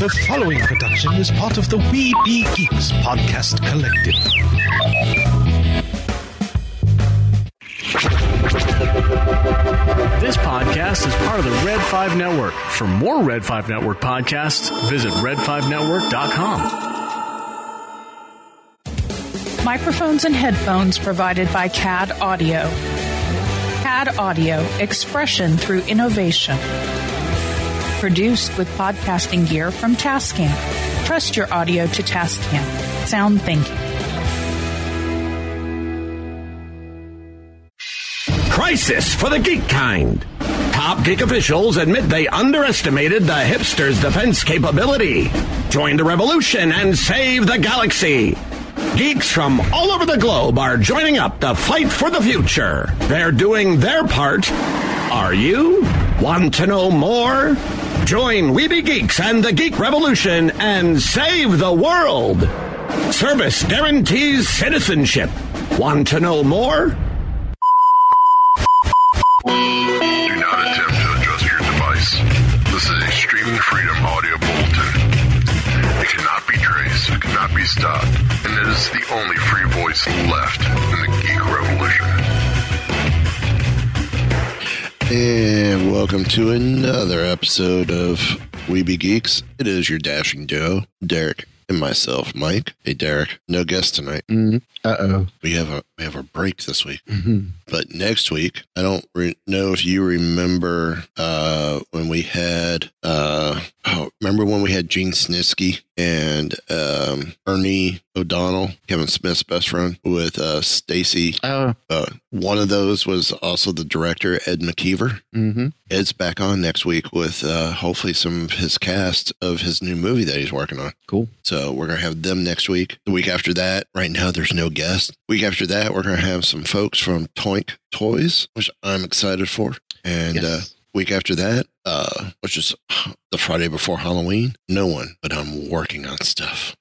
The following production is part of the We Be Geeks podcast collective. This podcast is part of the Red 5 Network. For more Red 5 Network podcasts, visit red5network.com. Microphones and headphones provided by CAD Audio. CAD Audio, expression through innovation. Produced with podcasting gear from Tascam. Trust your audio to Tascam. Sound thinking. Crisis for the geek kind. Top geek officials admit they underestimated the hipsters' defense capability. Join the revolution and save the galaxy. Geeks from all over the globe are joining up to fight for the future. They're doing their part. Are you? Want to know more? Join We Be Geeks and the Geek Revolution and save the world. Service guarantees citizenship. Want to know more? Do not attempt to adjust your device. This is a Streaming Freedom audio bulletin. It cannot be traced, it cannot be stopped, and it is the only free voice left in the geek revolution. And welcome to another episode of We Be Geeks. It is your dashing duo, Derek and myself, Mike. Hey, Derek. No guest tonight. We have a break this week. But next week, I don't know if you remember when we had remember when we had Gene Snitsky and Ernie O'Donnell, Kevin Smith's best friend, with Stacy. One of those was also the director, Ed McKeever. Ed's back on next week with hopefully some of his cast of his new movie that he's working on. Cool. So we're going to have them next week. The week after that, right now there's no guest. Week after that, we're going to have some folks from Toink Toys, which I'm excited for. And week after that, which is the Friday before Halloween, no one, but I'm working on stuff.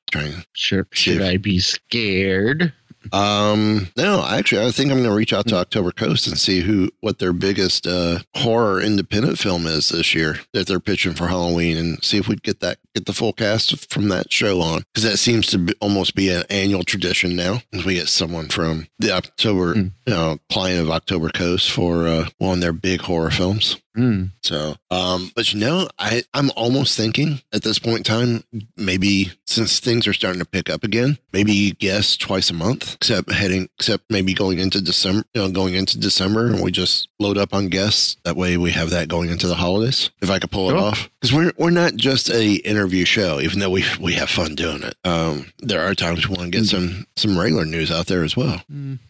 Should I be scared? No, actually, I think I'm going to reach out to October Coast and see what their biggest horror independent film is this year that they're pitching for Halloween, and see if we get the full cast from that show on, because that seems to almost be an annual tradition now. We get someone from the October client of October Coast for one of their big horror films. So, but you know, I'm almost thinking at this point in time, maybe since things are starting to pick up again, maybe guests twice a month, except maybe going into December, and we just load up on guests. That way we have that going into the holidays. If I could pull it off, because we're not just a interview show, even though we have fun doing it. There are times we want to get some regular news out there as well,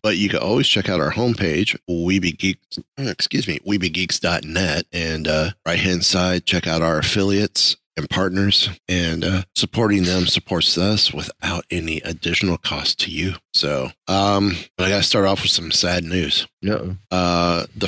but you can always check out our homepage, webegeeks.net. And right hand side, check out our affiliates and partners, and supporting them supports us without any additional cost to you. So but I gotta start off with some sad news. The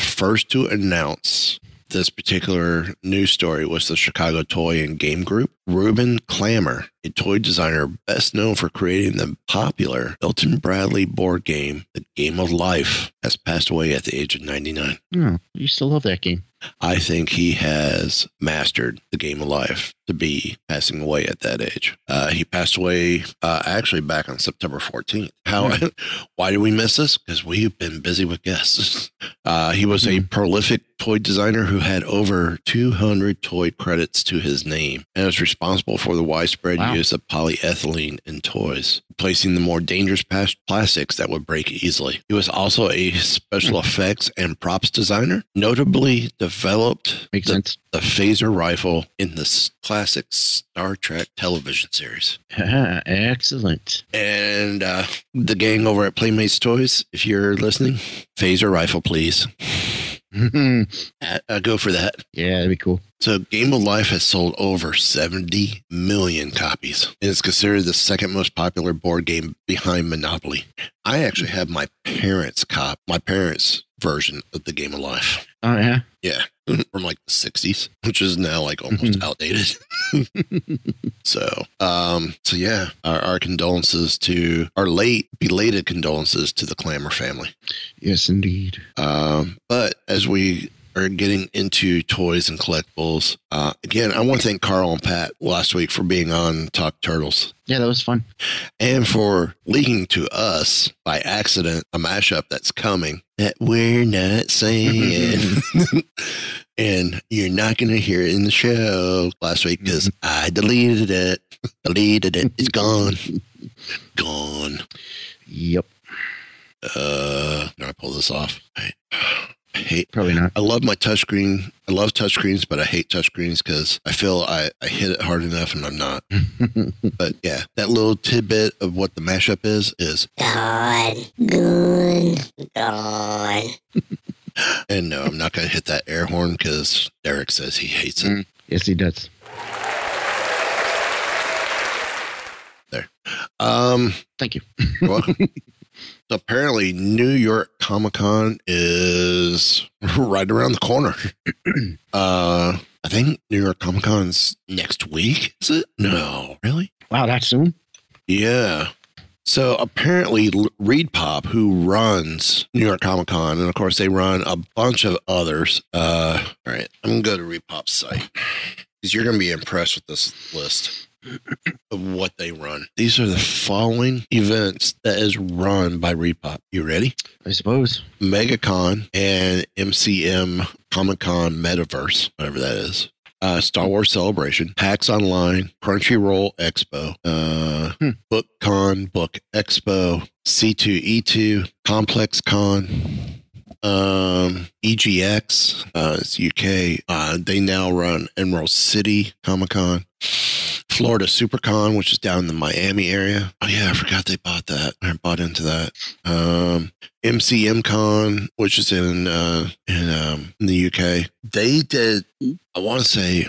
first to announce this particular news story was the Chicago Toy and Game Group. Reuben Klammer, a toy designer best known for creating the popular Milton Bradley board game, The Game of Life, has passed away at the age of 99. You still love that game. I think he has mastered the game of life to be passing away at that age. He passed away actually back on September 14th. Why did we miss this? Because we've been busy with guests. He was a prolific toy designer who had over 200 toy credits to his name and was responsible for the widespread use of polyethylene in toys, replacing the more dangerous plastics that would break easily. He was also a special effects and props designer, notably developed the phaser rifle in the classic Star Trek television series. Excellent. And the gang over at Playmates Toys, if you're listening, phaser rifle, please. I go for that. Yeah, that'd be cool. So Game of Life has sold over 70 million copies. It is considered the second most popular board game behind Monopoly. I actually have my parents' version of the Game of Life. Oh, yeah? Yeah. From like the 60s, which is now like almost outdated. So yeah, our condolences to belated condolences to the Klammer family. Yes, indeed. But as we are getting into toys and collectibles. Again, I want to thank Carl and Pat last week for being on Talk Turtles. Yeah, that was fun. And for leaking to us by accident a mashup that's coming that we're not saying. And you're not going to hear it in the show last week because I deleted it. It's gone. Yep. Can I pull this off? I hate, probably not. I love my touchscreen. I love touchscreens, but I hate touchscreens because I feel I hit it hard enough and I'm not. But yeah, that little tidbit of what the mashup is gone. And no, I'm not going to hit that air horn because Derek says he hates it. Yes, he does. There. Thank you. You're welcome. So apparently New York Comic-Con is right around the corner. I think New York Comic-Con's next week, is it? No. Really? Wow, that soon? Yeah. So apparently ReedPop, who runs New York Comic-Con, and of course they run a bunch of others. All right, I'm going to go to ReedPop's site because you're going to be impressed with this list of what they run. These are the following events that is run by ReedPop. You ready? I suppose. MegaCon and MCM Comic-Con Metaverse, whatever that is. Star Wars Celebration, PAX Online, Crunchyroll Expo, BookCon, Book Expo, C2E2, Complex Con, EGX, it's UK. They now run Emerald City Comic-Con, Florida SuperCon, which is down in the Miami area. Oh yeah, I forgot they bought that. I bought into that. MCM Con, which is in the UK. They did, I want to say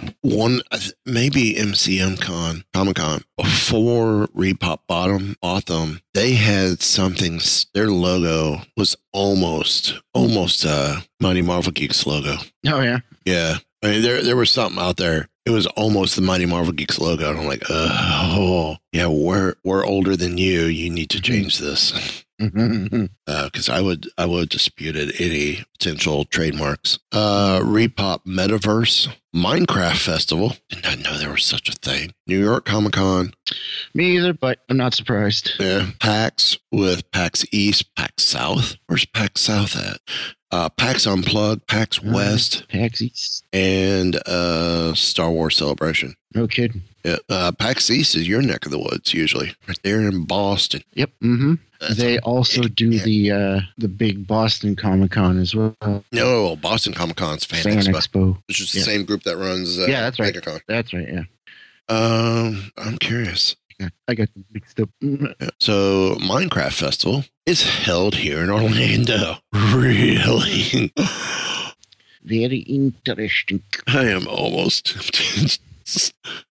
maybe MCM Con, Comic Con, before ReedPop bought them. They had something. Their logo was almost Mighty Marvel Geeks logo. Oh yeah, yeah. I mean, there was something out there. It was almost the Mighty Marvel Geeks logo. And I'm like, oh, yeah, we're older than you. You need to change this. Because I would dispute any potential trademarks. ReedPop Metaverse, Minecraft Festival. Did not know there was such a thing. New York Comic Con. Me either, but I'm not surprised. Yeah. PAX with PAX East, PAX South. Where's PAX South at? PAX Unplugged, PAX West, PAX East, and Star Wars Celebration. No kidding. Yeah, PAX East is your neck of the woods usually. Right there in Boston. Yep. Mm-hmm. They also do the big Boston Comic Con as well. No, Boston Comic Con's Fan Expo, which is the same group that runs. Yeah, that's right. Megacon. That's right. Yeah. I'm curious. I got mixed up. So Minecraft Festival is held here in Orlando. Really? Very interesting. I am almost tempted.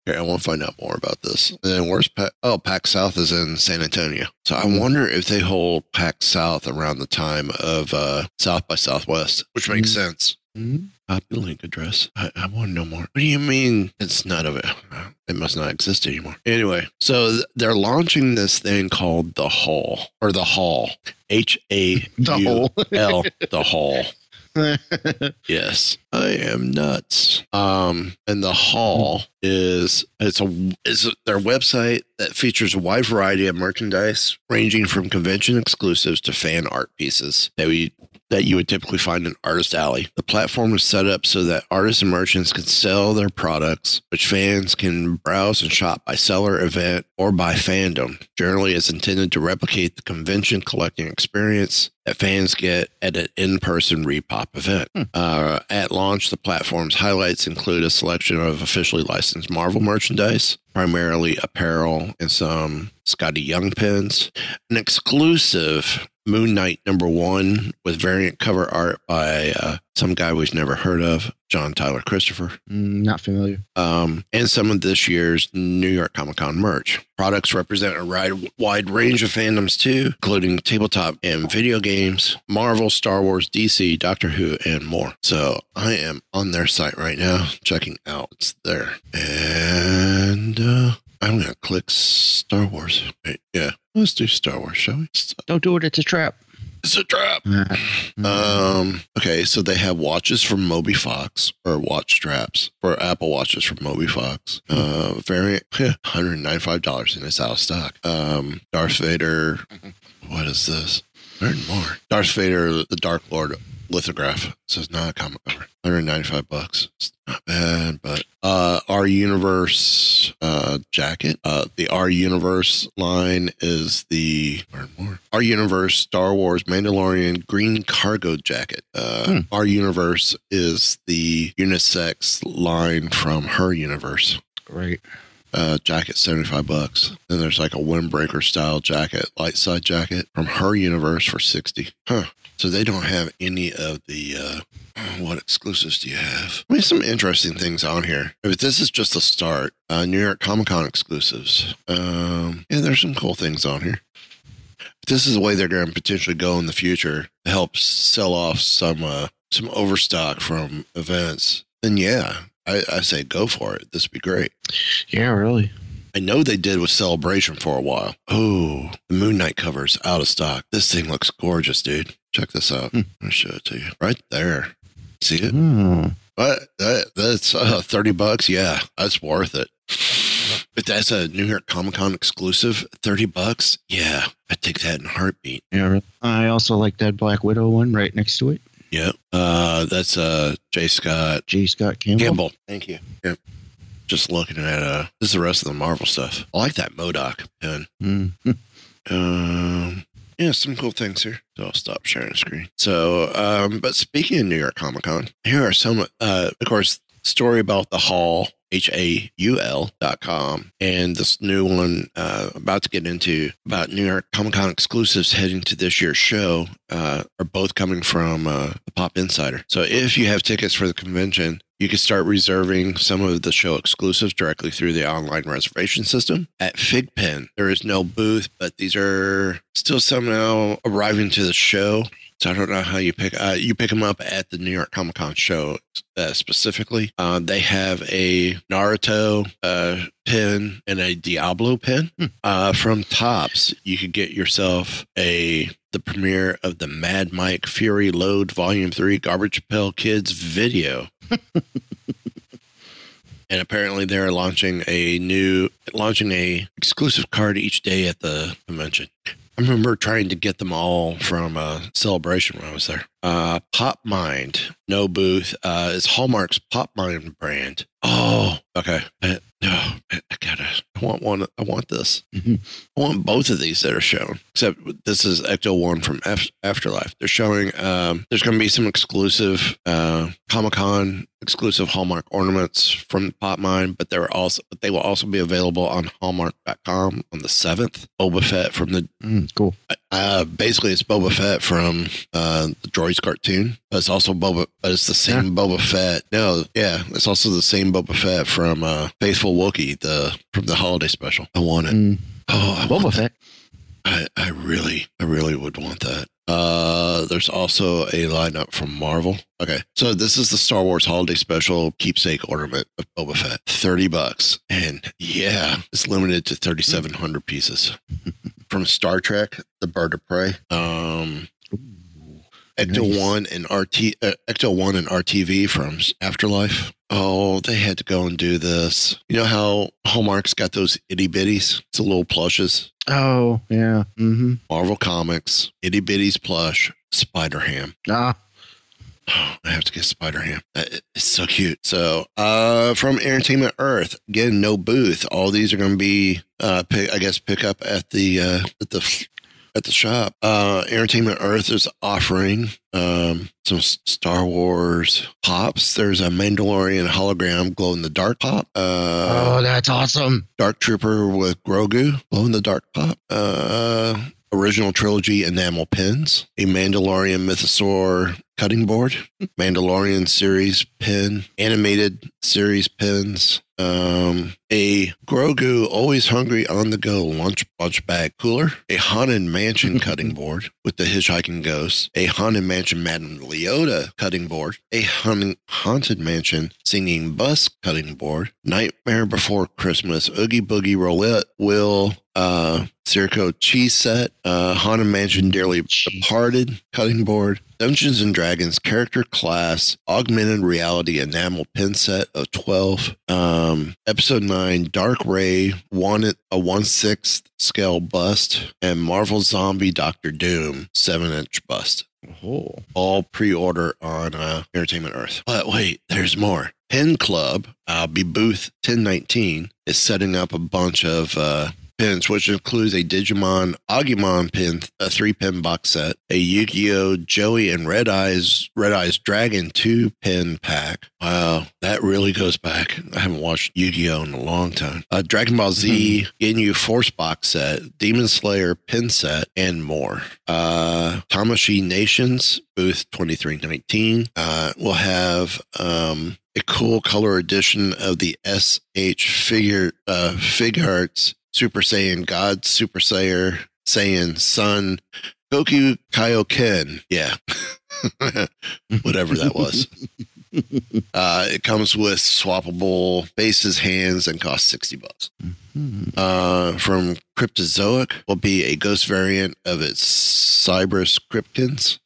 Here, I want to find out more about this. And then where's PAX South is in San Antonio. So I wonder if they hold PAX South around the time of South by Southwest, which makes sense. Mm-hmm. Copy link address. I want to know more. What do you mean? It's not it must not exist anymore. Anyway, so they're launching this thing called the HAUL or the HAUL. HAUL. The HAUL. Yes, I am nuts. And the HAUL is their website that features a wide variety of merchandise, ranging from convention exclusives to fan art pieces that you would typically find in Artist Alley. The platform is set up so that artists and merchants can sell their products, which fans can browse and shop by seller, event, or by fandom. Generally, it's intended to replicate the convention collecting experience that fans get at an in-person ReedPop event. At launch, the platform's highlights include a selection of officially licensed Marvel merchandise, primarily apparel and some Scotty Young pins, an exclusive Moon Knight #1 with variant cover art by some guy we've never heard of, John Tyler Christopher. Not familiar. And some of this year's New York Comic-Con merch. Products represent a wide range of fandoms too, including tabletop and video games, Marvel, Star Wars, DC, Doctor Who, and more. So I am on their site right now, checking out what's there. And I'm going to click Star Wars. Wait, yeah, let's do Star Wars, shall we? Don't do it. It's a trap. It's a trap. Okay, so they have watches from Moby Fox, or watch straps, or Apple watches from Moby Fox. Variant, $195, and it's out of stock. Darth Vader, what is this? Learn more. Darth Vader, the Dark Lord lithograph. So it's not a comic cover. $195. It's not bad, but Her Universe jacket. The Her Universe line is the Her Universe Star Wars Mandalorian green cargo jacket. Her Universe is the unisex line from Her Universe. Great. Jacket, $75. Then there's like a windbreaker style jacket, light side jacket from Her Universe for $60. Huh. So they don't have any of the, what exclusives do you have? I mean, some interesting things on here. But this is just a start. New York Comic-Con exclusives. Yeah, there's some cool things on here. But this is the way they're going to potentially go in the future to help sell off some overstock from events. And yeah, I say go for it. This would be great. Yeah, really. I know they did with Celebration for a while. Oh, the Moon Knight cover's out of stock. This thing looks gorgeous, dude. Check this out. I'll show it to you right there. See it? But that's $30. Yeah, that's worth it. If that's a New York Comic-Con exclusive, $30. Yeah, I'd take that in a heartbeat. Yeah, really. I also like that Black Widow one right next to it. Yep. That's J. Scott Campbell. Thank you. Yep. Just looking at this is the rest of the Marvel stuff. I like that MODOK pen. Yeah, some cool things here. So I'll stop sharing the screen. So, but speaking of New York Comic-Con, here are some, of course, story about the HAUL, HAUL.com, and this new one about to get into about New York Comic-Con exclusives heading to this year's show are both coming from the Pop Insider. So if you have tickets for the convention, you can start reserving some of the show exclusives directly through the online reservation system at Figpen. There is no booth, but these are still somehow arriving to the show. So I don't know how you pick. You pick them up at the New York Comic-Con show specifically. They have a Naruto pin and a Diablo pin from Topps. You could get yourself the premiere of the Mad Mike Fury Load Volume 3 Garbage Pail Kids video. And apparently they're launching a exclusive card each day at the convention. I remember trying to get them all from Celebration when I was there. Pop Mind, no booth. It's Hallmark's Pop Mind brand. Oh, okay. I want one. I want this. I want both of these that are shown, except this is Ecto-1 from Afterlife. They're showing, there's going to be some exclusive Comic-Con exclusive Hallmark ornaments from PopMine, but they will also be available on Hallmark.com on the 7th. Boba Fett from the cool. Basically, it's Boba Fett from the Droids cartoon, but it's also Boba. But it's the same Boba Fett. No, yeah, it's also the same Boba Fett from Faithful Wookiee, from the holiday special. I want it. Oh, Boba Fett. I really would want that. There's also a lineup from Marvel. Okay, so this is the Star Wars holiday special keepsake ornament of Boba Fett, $30, and yeah, it's limited to 3,700 pieces. From Star Trek, the Bird of Prey, Ecto-1 and Ecto-1 and RTV from Afterlife. Oh, they had to go and do this. You know how Hallmark's got those itty bitties? It's the little plushes. Oh, yeah. Mm-hmm. Marvel Comics, itty bitties plush, Spider-Ham. Ah. Oh, I have to get Spider-Ham. It's so cute. So from Entertainment Earth, again, no booth. All these are going to be, pick up at the shop. Entertainment Earth is offering some Star Wars pops. There's a Mandalorian hologram glow-in-the-dark pop. Oh, that's awesome. Dark Trooper with Grogu glow-in-the-dark pop. Original trilogy enamel pins. A Mandalorian mythosaur cutting board. Mandalorian series pin. Animated series pins. A Grogu Always Hungry on the Go lunch bag cooler, a Haunted Mansion cutting board with the hitchhiking ghosts, a Haunted Mansion Madame Leota cutting board, a Haunted Mansion singing bus cutting board, Nightmare Before Christmas Oogie Boogie roulette wheel, Circo cheese set, Haunted Mansion Dearly Departed cutting board, Dungeons and Dragons character class augmented reality enamel pin set of 12, episode 9 Dark Ray wanted a 1/6 scale bust, and Marvel Zombie Doctor Doom 7-inch bust. Oh. All pre-order on Entertainment Earth. But wait, there's more. Pen Club, I'll be booth 1019, is setting up a bunch of pins, which includes a Digimon Agumon pin, a 3-pin box set, a Yu-Gi-Oh! Joey and Red Eyes Dragon 2-pin pack. Wow, that really goes back. I haven't watched Yu-Gi-Oh! In a long time. A Dragon Ball Z Ginyu Force box set, Demon Slayer pin set, and more. Tamashii Nations, booth 2319. We'll have a cool color edition of the SH Figuarts Super Saiyan God, Super Saiyan Son, Goku Kaioken. Yeah. Whatever that was. It comes with swappable faces, hands, and costs $60. From Cryptozoic will be a ghost variant of its Cybrus Cryptons.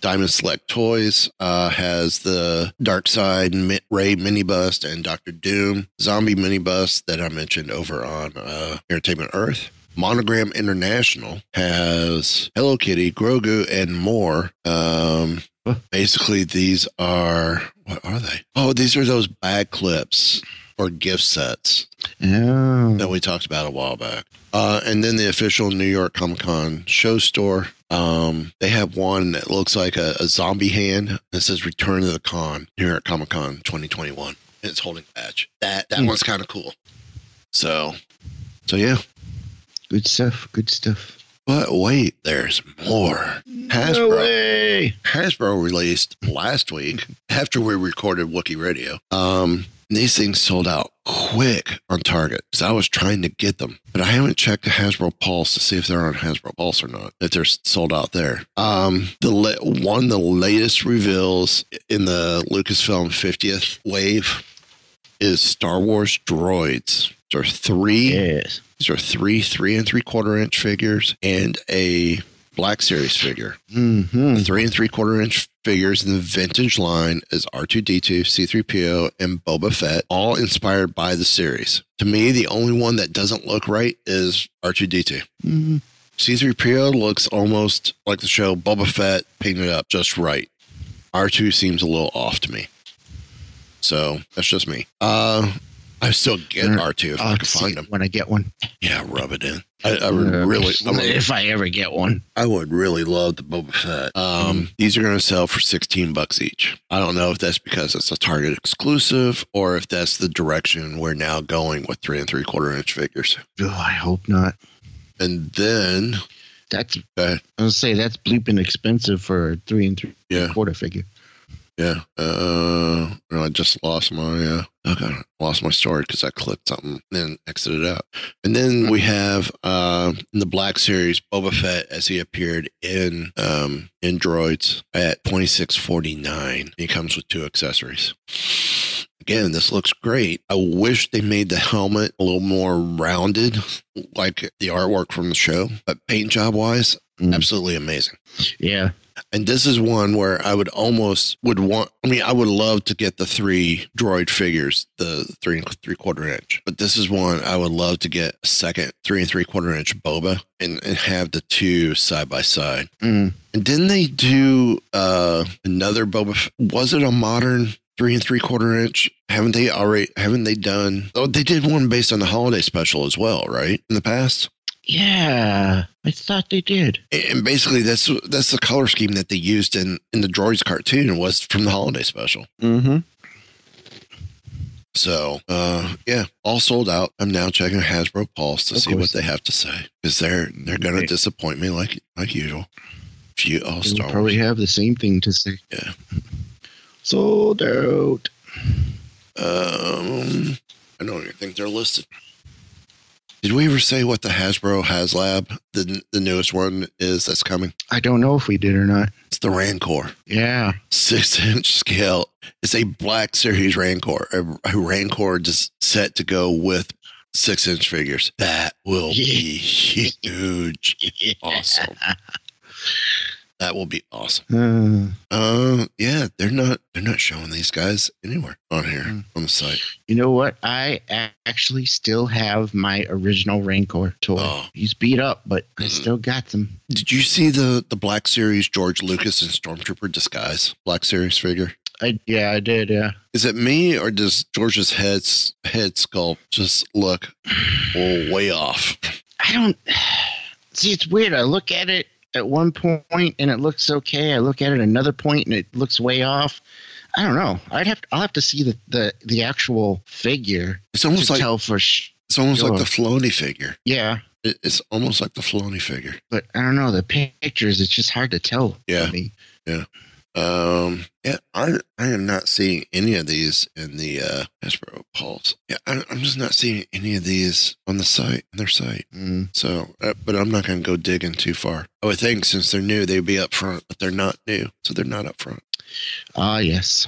Diamond Select Toys has the Dark Side Ray mini bust and Doctor Doom zombie mini bust that I mentioned over on Entertainment Earth. Monogram International has Hello Kitty, Grogu, and more. Basically, these are, what are they? Oh, these are those bag clips or gift sets that we talked about a while back. And then the official New York Comic-Con show store. They have one that looks like a zombie hand that says Return to the Con, New York Comic-Con 2021. And it's holding a patch. That one's kind of cool. So yeah. Good stuff. But wait, there's more. Hasbro released last week after we recorded Wookiee Radio. These things sold out quick on Target because I was trying to get them, but I haven't checked the Hasbro Pulse to see if they're on Hasbro Pulse or not, if they're sold out there. The latest reveals in the Lucasfilm 50th wave is Star Wars droids. These are 3 3¾ inch figures and a Black Series figure. Mm-hmm. 3 3/4 inch figures in the vintage line is R2-D2, C-3PO, and Boba Fett, all inspired by the series. To me, the only one that doesn't look right is R2-D2. Mm-hmm. C-3PO looks almost like the show. Boba Fett painted up just right. R2 seems a little off to me. So that's just me. I still get R2 if I can find them. When I get one. Yeah, rub it in. I would really... if I ever get one. I would really love the Boba Fett. These are going to sell for $16 each. I don't know if that's because it's a Target exclusive or if that's the direction we're now going with 3 3/4 inch figures. Oh, I hope not. And then... That's... I was going to say, that's bleeping expensive for a 3 3/4 figure. Yeah. I just lost my... lost my story because I clicked something and then exited out. And then we have in the Black Series Boba Fett as he appeared in Droids at $26.49. He comes with 2 accessories. Again, this looks great. I wish they made the helmet a little more rounded, like the artwork from the show. But paint job wise, absolutely amazing. Yeah. And this is one where I would almost I would love to get the 3 droid figures, the 3 3/4 inch. But this is one I would love to get a second 3 3/4 inch Boba and have the 2 side by side. Mm. And didn't they do another Boba? Was it a modern 3 3/4 inch? Haven't they done? Oh, they did one based on the holiday special as well, right? In the past. Yeah, I thought they did. And basically, that's the color scheme that they used in the Droids cartoon was from the holiday special. Mm-hmm. So, yeah, all sold out. I'm now checking Hasbro Pulse to see what they have to say. Because they're going to disappoint me like usual. They'll probably have the same thing to say. Yeah. Sold out. I don't even think they're listed. Did we ever say what the Hasbro HasLab, the newest one is that's coming? I don't know if we did or not. It's the Rancor. Yeah. 6-inch scale. It's a Black Series Rancor. A Rancor just set to go with 6-inch figures. That will be huge. Yeah. Awesome. That will be awesome. Yeah, they're not showing these guys anywhere on here on the site. You know what? I actually still have my original Rancor toy. Oh. He's beat up, but I still got them. Did you see the Black Series George Lucas and Stormtrooper disguise Black Series figure? I did. Yeah. Is it me or does George's head sculpt just look way off? I don't see. It's weird. I look at it at one point and it looks okay. I look at it at another point and it looks way off. I don't know. I'll have to see the actual figure. It's almost to like tell for it's almost like the Filoni figure. Yeah, it's almost like the Filoni figure. But I don't know, the pictures. It's just hard to tell. Yeah, to me. Yeah. Yeah, I am not seeing any of these in the Hasbro polls. Yeah, I'm just not seeing any of these on the site, on their site. So, but I'm not going to go digging too far. I would think since they're new, they'd be up front, but they're not new, so they're not up front. Ah, yes.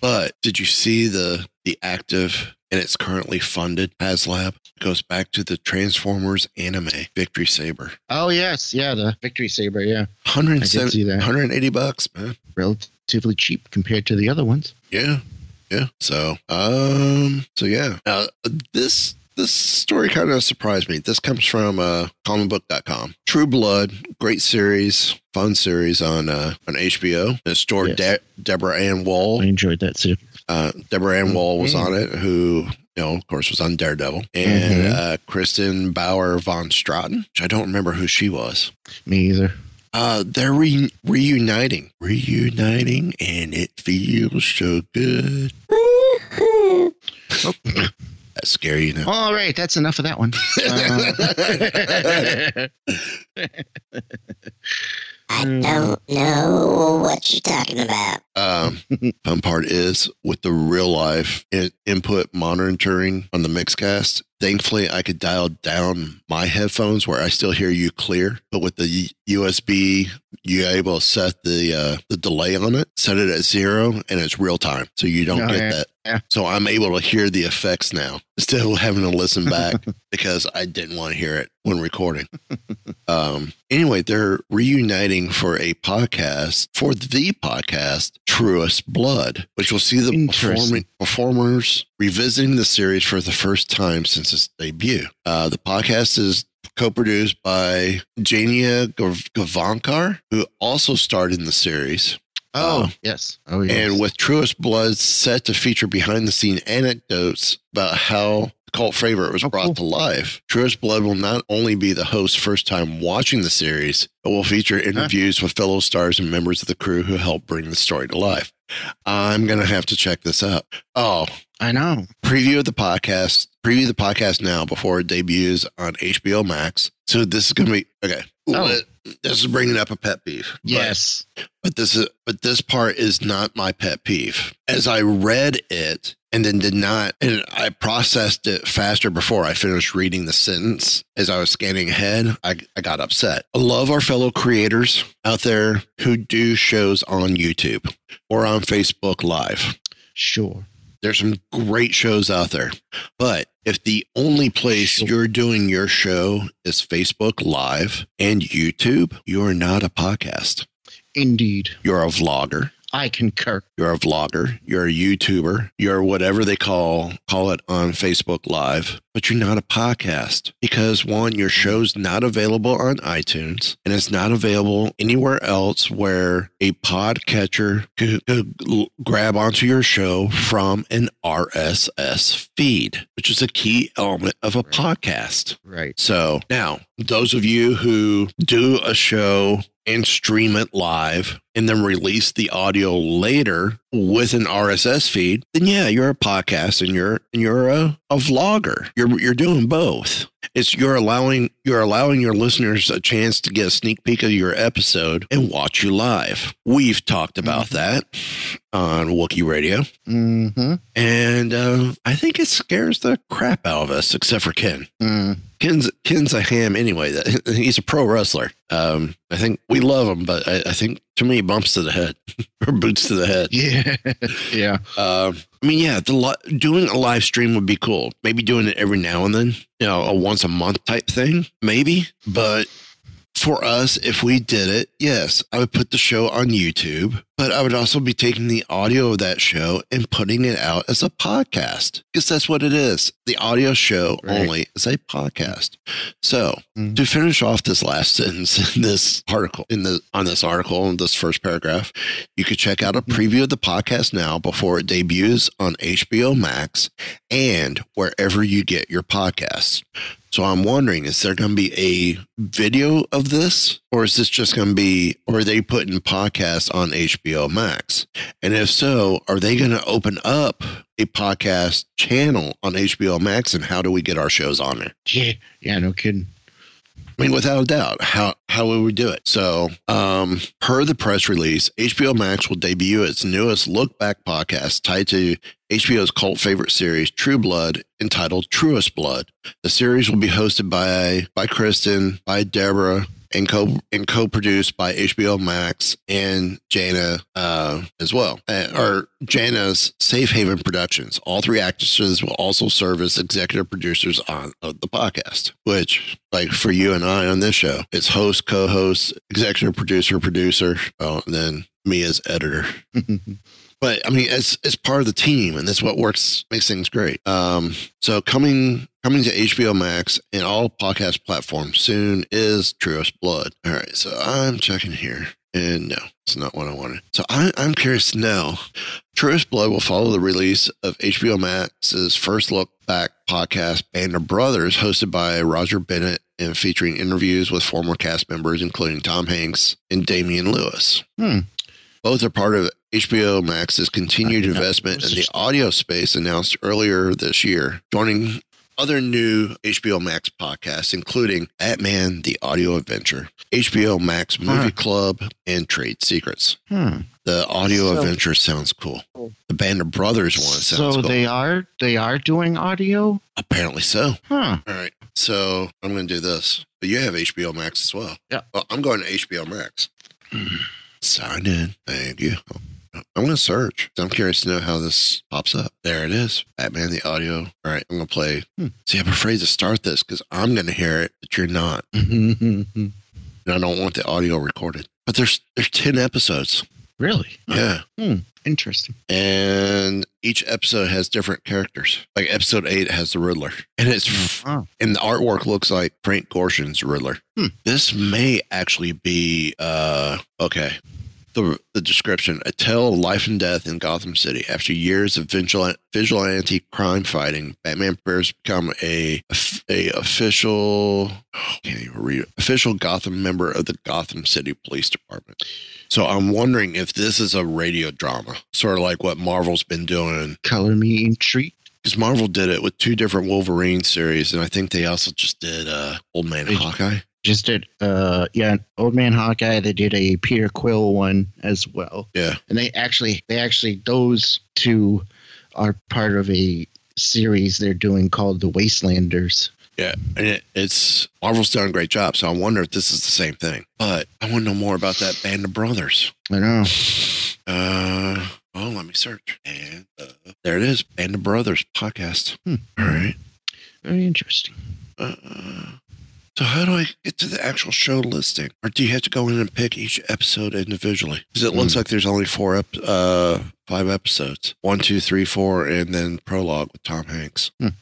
But did you see the active and it's currently funded HasLab? It goes back to the Transformers anime Victory Saber. Oh yes, yeah, the Victory Saber, yeah. $180, man. Relatively cheap compared to the other ones. Yeah, yeah. So, yeah. This story kind of surprised me. This comes from comicbook.com. True Blood, great series, fun series on HBO. It starred Deborah Ann Woll. I enjoyed that too. Deborah Ann Woll was on it, who, you know, of course, was on Daredevil. And Kristen Bauer von Straten, which I don't remember who she was. Me either. They're reuniting, and it feels so good. That's scary, you know. All right, that's enough of that one. I don't know what you're talking about. Fun part is with the real life input monitoring on the Mixcast. Thankfully, I could dial down my headphones where I still hear you clear. But with the USB, you're able to set the delay on it, set it at 0, and it's real time. So you don't get that. Yeah. So I'm able to hear the effects now instead of having to listen back because I didn't want to hear it when recording. Anyway, they're reuniting for the podcast, Truest Blood, which will see the performers revisiting the series for the first time since its debut. The podcast is co-produced by Jania Gavankar, who also starred in the series. Yes. Oh, yes. And with Truest Blood set to feature behind-the-scene anecdotes about how cult favorite was brought to life. Truest Blood will not only be the host's first time watching the series, but will feature interviews with fellow stars and members of the crew who helped bring the story to life. I'm going to have to check this out. Oh, I know. Preview the podcast now before it debuts on HBO Max. So this is going to be okay. This is bringing up a pet peeve. Yes. But this part is not my pet peeve. As I read it and then I processed it faster before I finished reading the sentence. As I was scanning ahead, I got upset. I love our fellow creators out there who do shows on YouTube or on Facebook Live. Sure. There's some great shows out there, but if the only place you're doing your show is Facebook Live and YouTube, you're not a podcast. Indeed. You're a vlogger. I concur. You're a vlogger. You're a YouTuber. You're whatever they call it on Facebook Live, but you're not a podcast because one, your show's not available on iTunes and it's not available anywhere else where a podcatcher could grab onto your show from an RSS feed, which is a key element of a podcast. Right. So now those of you who do a show and stream it live and then release the audio later with an RSS feed, then yeah, you're a podcast and you're a vlogger. You're doing both. You're allowing your listeners a chance to get a sneak peek of your episode and watch you live. We've talked about that on Wookiee Radio, and I think it scares the crap out of us, except for Ken. Ken's a ham anyway. He's a pro wrestler. I think we love him, but I think to me, bumps to the head or boots to the head. Yeah, yeah. I mean, yeah, doing a live stream would be cool. Maybe doing it every now and then, you know, a once a month type thing, maybe. But for us, if we did it, yes, I would put the show on YouTube, but I would also be taking the audio of that show and putting it out as a podcast, because that's what it is. The audio show only is a podcast. So to finish off this last sentence in this article, in this first paragraph, you could check out a preview of the podcast now before it debuts on HBO Max and wherever you get your podcasts. So I'm wondering, is there going to be a video of this, or is this just going to be, or are they putting podcasts on HBO Max? And if so, are they going to open up a podcast channel on HBO Max, and how do we get our shows on there? Yeah, no kidding. I mean, without a doubt, how would we do it? So, per the press release, HBO Max will debut its newest look-back podcast tied to HBO's cult favorite series, True Blood, entitled Truest Blood. The series will be hosted by Kristen, by Deborah, and co-produced by HBO Max and Jana as well, or Jana's Safe Haven Productions. All three actresses will also serve as executive producers of the podcast, which, like for you and I on this show, it's host, co-host, executive producer, and then me as editor. But I mean, it's part of the team, and that's what makes things great. So coming to HBO Max and all podcast platforms soon is Truest Blood. All right, so I'm checking here, and no, it's not what I wanted. So I'm curious to know. Truest Blood will follow the release of HBO Max's first look back podcast, Band of Brothers, hosted by Roger Bennett and featuring interviews with former cast members, including Tom Hanks and Damian Lewis. Both are part of HBO Max's continued investment in the audio space announced earlier this year, joining other new HBO Max podcasts, including Batman, The Audio Adventure, HBO Max Movie Club, and Trade Secrets. The Audio Adventure sounds cool. The Band of Brothers one sounds cool. So they are doing audio? Apparently so. All right. So I'm going to do this. But you have HBO Max as well. Yeah. Well, I'm going to HBO Max. Sign in. Thank you. I'm going to search. I'm curious to know how this pops up. There it is. Batman, the audio. All right, I'm going to play. See, I'm afraid to start this because I'm going to hear it, but you're not. And I don't want the audio recorded. But there's 10 episodes. Really? Yeah. Interesting. And each episode has different characters. Like episode 8 has the Riddler, and and the artwork looks like Frank Gorshin's Riddler. This may actually be the description: a tale of life and death in Gotham City. After years of vigilante crime fighting, Batman prepares to become a official Gotham member of the Gotham City Police Department. So I'm wondering if this is a radio drama, sort of like what Marvel's been doing. Color me intrigued. Because Marvel did it with 2 different Wolverine series, and I think they also just did Old Man Hawkeye. Just did, Old Man Hawkeye. They did a Peter Quill one as well. Yeah, and they actually those 2 are part of a series they're doing called The Wastelanders. Yeah, and it's Marvel's done a great job. So I wonder if this is the same thing. But I want to know more about that Band of Brothers. I know. Let me search, and there it is, Band of Brothers podcast. All right, very interesting. So how do I get to the actual show listing? Or do you have to go in and pick each episode individually? Because it looks like there's only 5 episodes. 1, 2, 3, 4, and then prologue with Tom Hanks. We're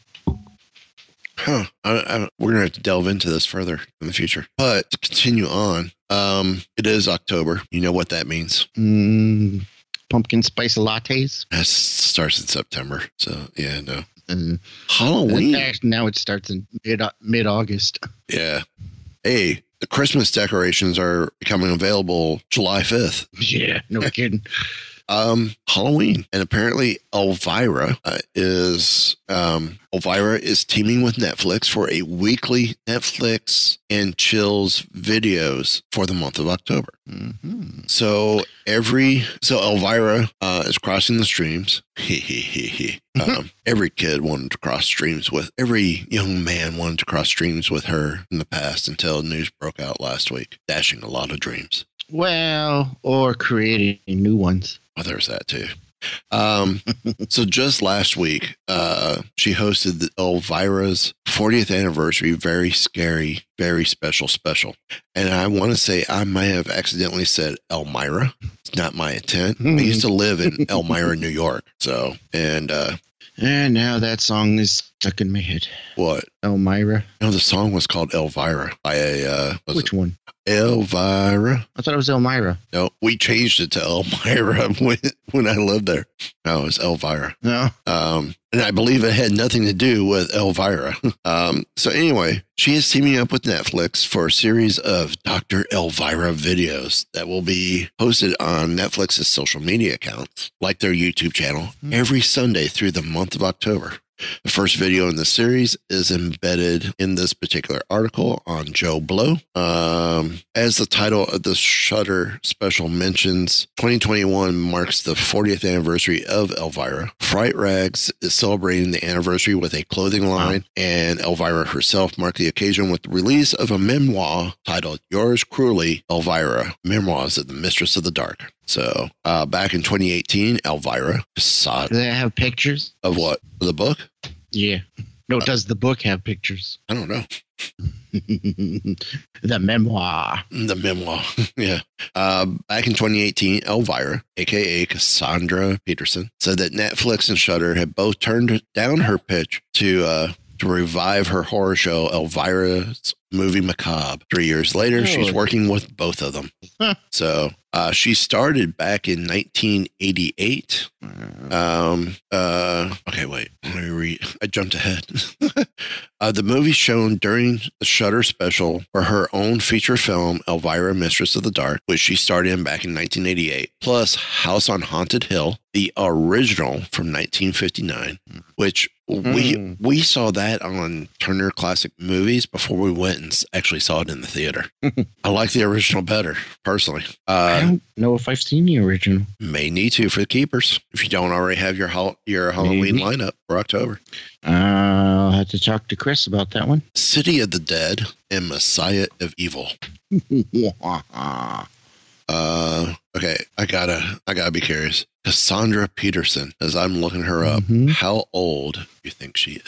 going to have to delve into this further in the future. But to continue on, it is October. You know what that means. Pumpkin spice lattes. That starts in September. So, yeah, no. Halloween. Now it starts in mid-August. Yeah. Hey, the Christmas decorations are becoming available July 5th. Yeah, no kidding. Halloween. And apparently Elvira is teaming with Netflix for a weekly Netflix and Chills videos for the month of October. Mm-hmm. So Elvira is crossing the streams. Every kid wanted to cross streams with, every young man wanted to cross streams with her in the past until news broke out last week, dashing a lot of dreams. Well, or creating new ones. Well, there's that too. So just last week, she hosted Elvira's 40th anniversary, very scary, very special. And I want to say I may have accidentally said Elmira. It's not my intent. I used to live in Elmira, New York. So, and now that song is stuck in my head. What? Elmira. No, the song was called Elvira by which one? Elvira. I thought it was Elmira. No, we changed it to Elmira when I lived there. No, it was Elvira. No. And I believe it had nothing to do with Elvira. So anyway, she is teaming up with Netflix for a series of Dr. Elvira videos that will be posted on Netflix's social media accounts, like their YouTube channel, every Sunday through the month of October. The first video in the series is embedded in this particular article on Joe Blow. As the title of the Shudder special mentions, 2021 marks the 40th anniversary of Elvira. Fright Rags is celebrating the anniversary with a clothing line, and Elvira herself marked the occasion with the release of a memoir titled Yours Cruelly, Elvira, Memoirs of the Mistress of the Dark. So back in 2018, Elvira saw. Do they have pictures? Of what? The book? Yeah. No, does the book have pictures? I don't know. The memoir. Yeah. Back in 2018, Elvira, a.k.a. Cassandra Peterson, said that Netflix and Shudder had both turned down her pitch to revive her horror show, Elvira's Movie Macabre. 3 years later, she's working with both of them. Huh. So she started back in 1988. Okay, wait. Let me read. I jumped ahead. The movie shown during the Shudder special for her own feature film, Elvira, Mistress of the Dark, which she starred in back in 1988, plus House on Haunted Hill, the original from 1959, which we saw that on Turner Classic Movies before we went and actually saw it in the theater. I like the original better, personally. I don't know if I've seen the original. May need to for the keepers if you don't already have your Halloween lineup for October. I'll have to talk to Chris about that one. City of the Dead and Messiah of Evil. Okay, I gotta be curious. Cassandra Peterson, as I'm looking her up, how old do you think she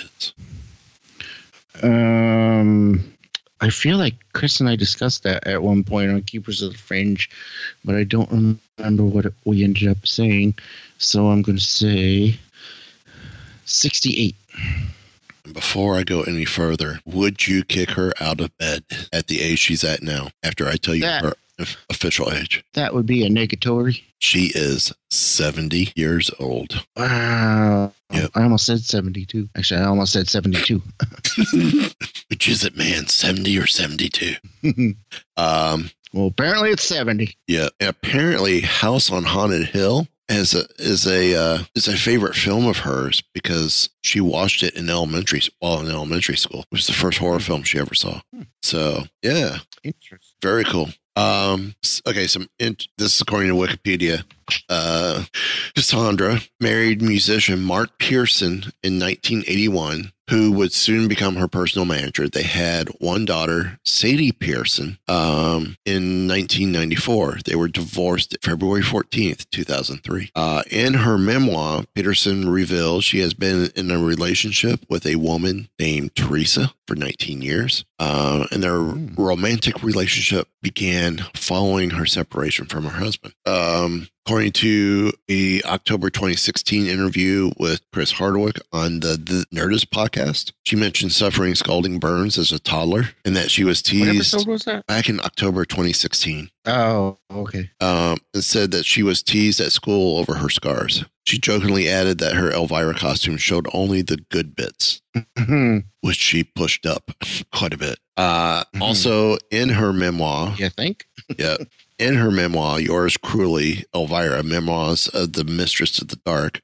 is? I feel like Chris and I discussed that at one point on Keepers of the Fringe, but I don't remember what we ended up saying. So I'm going to say 68. Before I go any further, would you kick her out of bed at the age she's at now after I tell you her official age? That would be a negatory. She is 70 years old. Wow. Yep. I almost said 72. Actually, I almost said 72. Which is it, man? 70 or 72? Well, apparently it's 70. Yeah. Apparently House on Haunted Hill is a favorite film of hers because she watched it in elementary school. It was the first horror film she ever saw. So, yeah. Interesting. Very cool. Okay, this is according to Wikipedia. Cassandra married musician Mark Pearson in 1981, who would soon become her personal manager. They had one daughter, Sadie Pearson, in 1994. They were divorced February 14th, 2003. In her memoir, Peterson reveals she has been in a relationship with a woman named Teresa for 19 years. And their romantic relationship began following her separation from her husband. According to the October 2016 interview with Chris Hardwick on the Nerdist podcast, she mentioned suffering scalding burns as a toddler and that she was teased. What episode was that? Back in October 2016. Oh, okay. And said that she was teased at school over her scars. She jokingly added that her Elvira costume showed only the good bits, which she pushed up quite a bit. Also in her memoir. You think? Yeah. in her memoir, Yours Cruelly, Elvira, Memoirs of the Mistress of the Dark,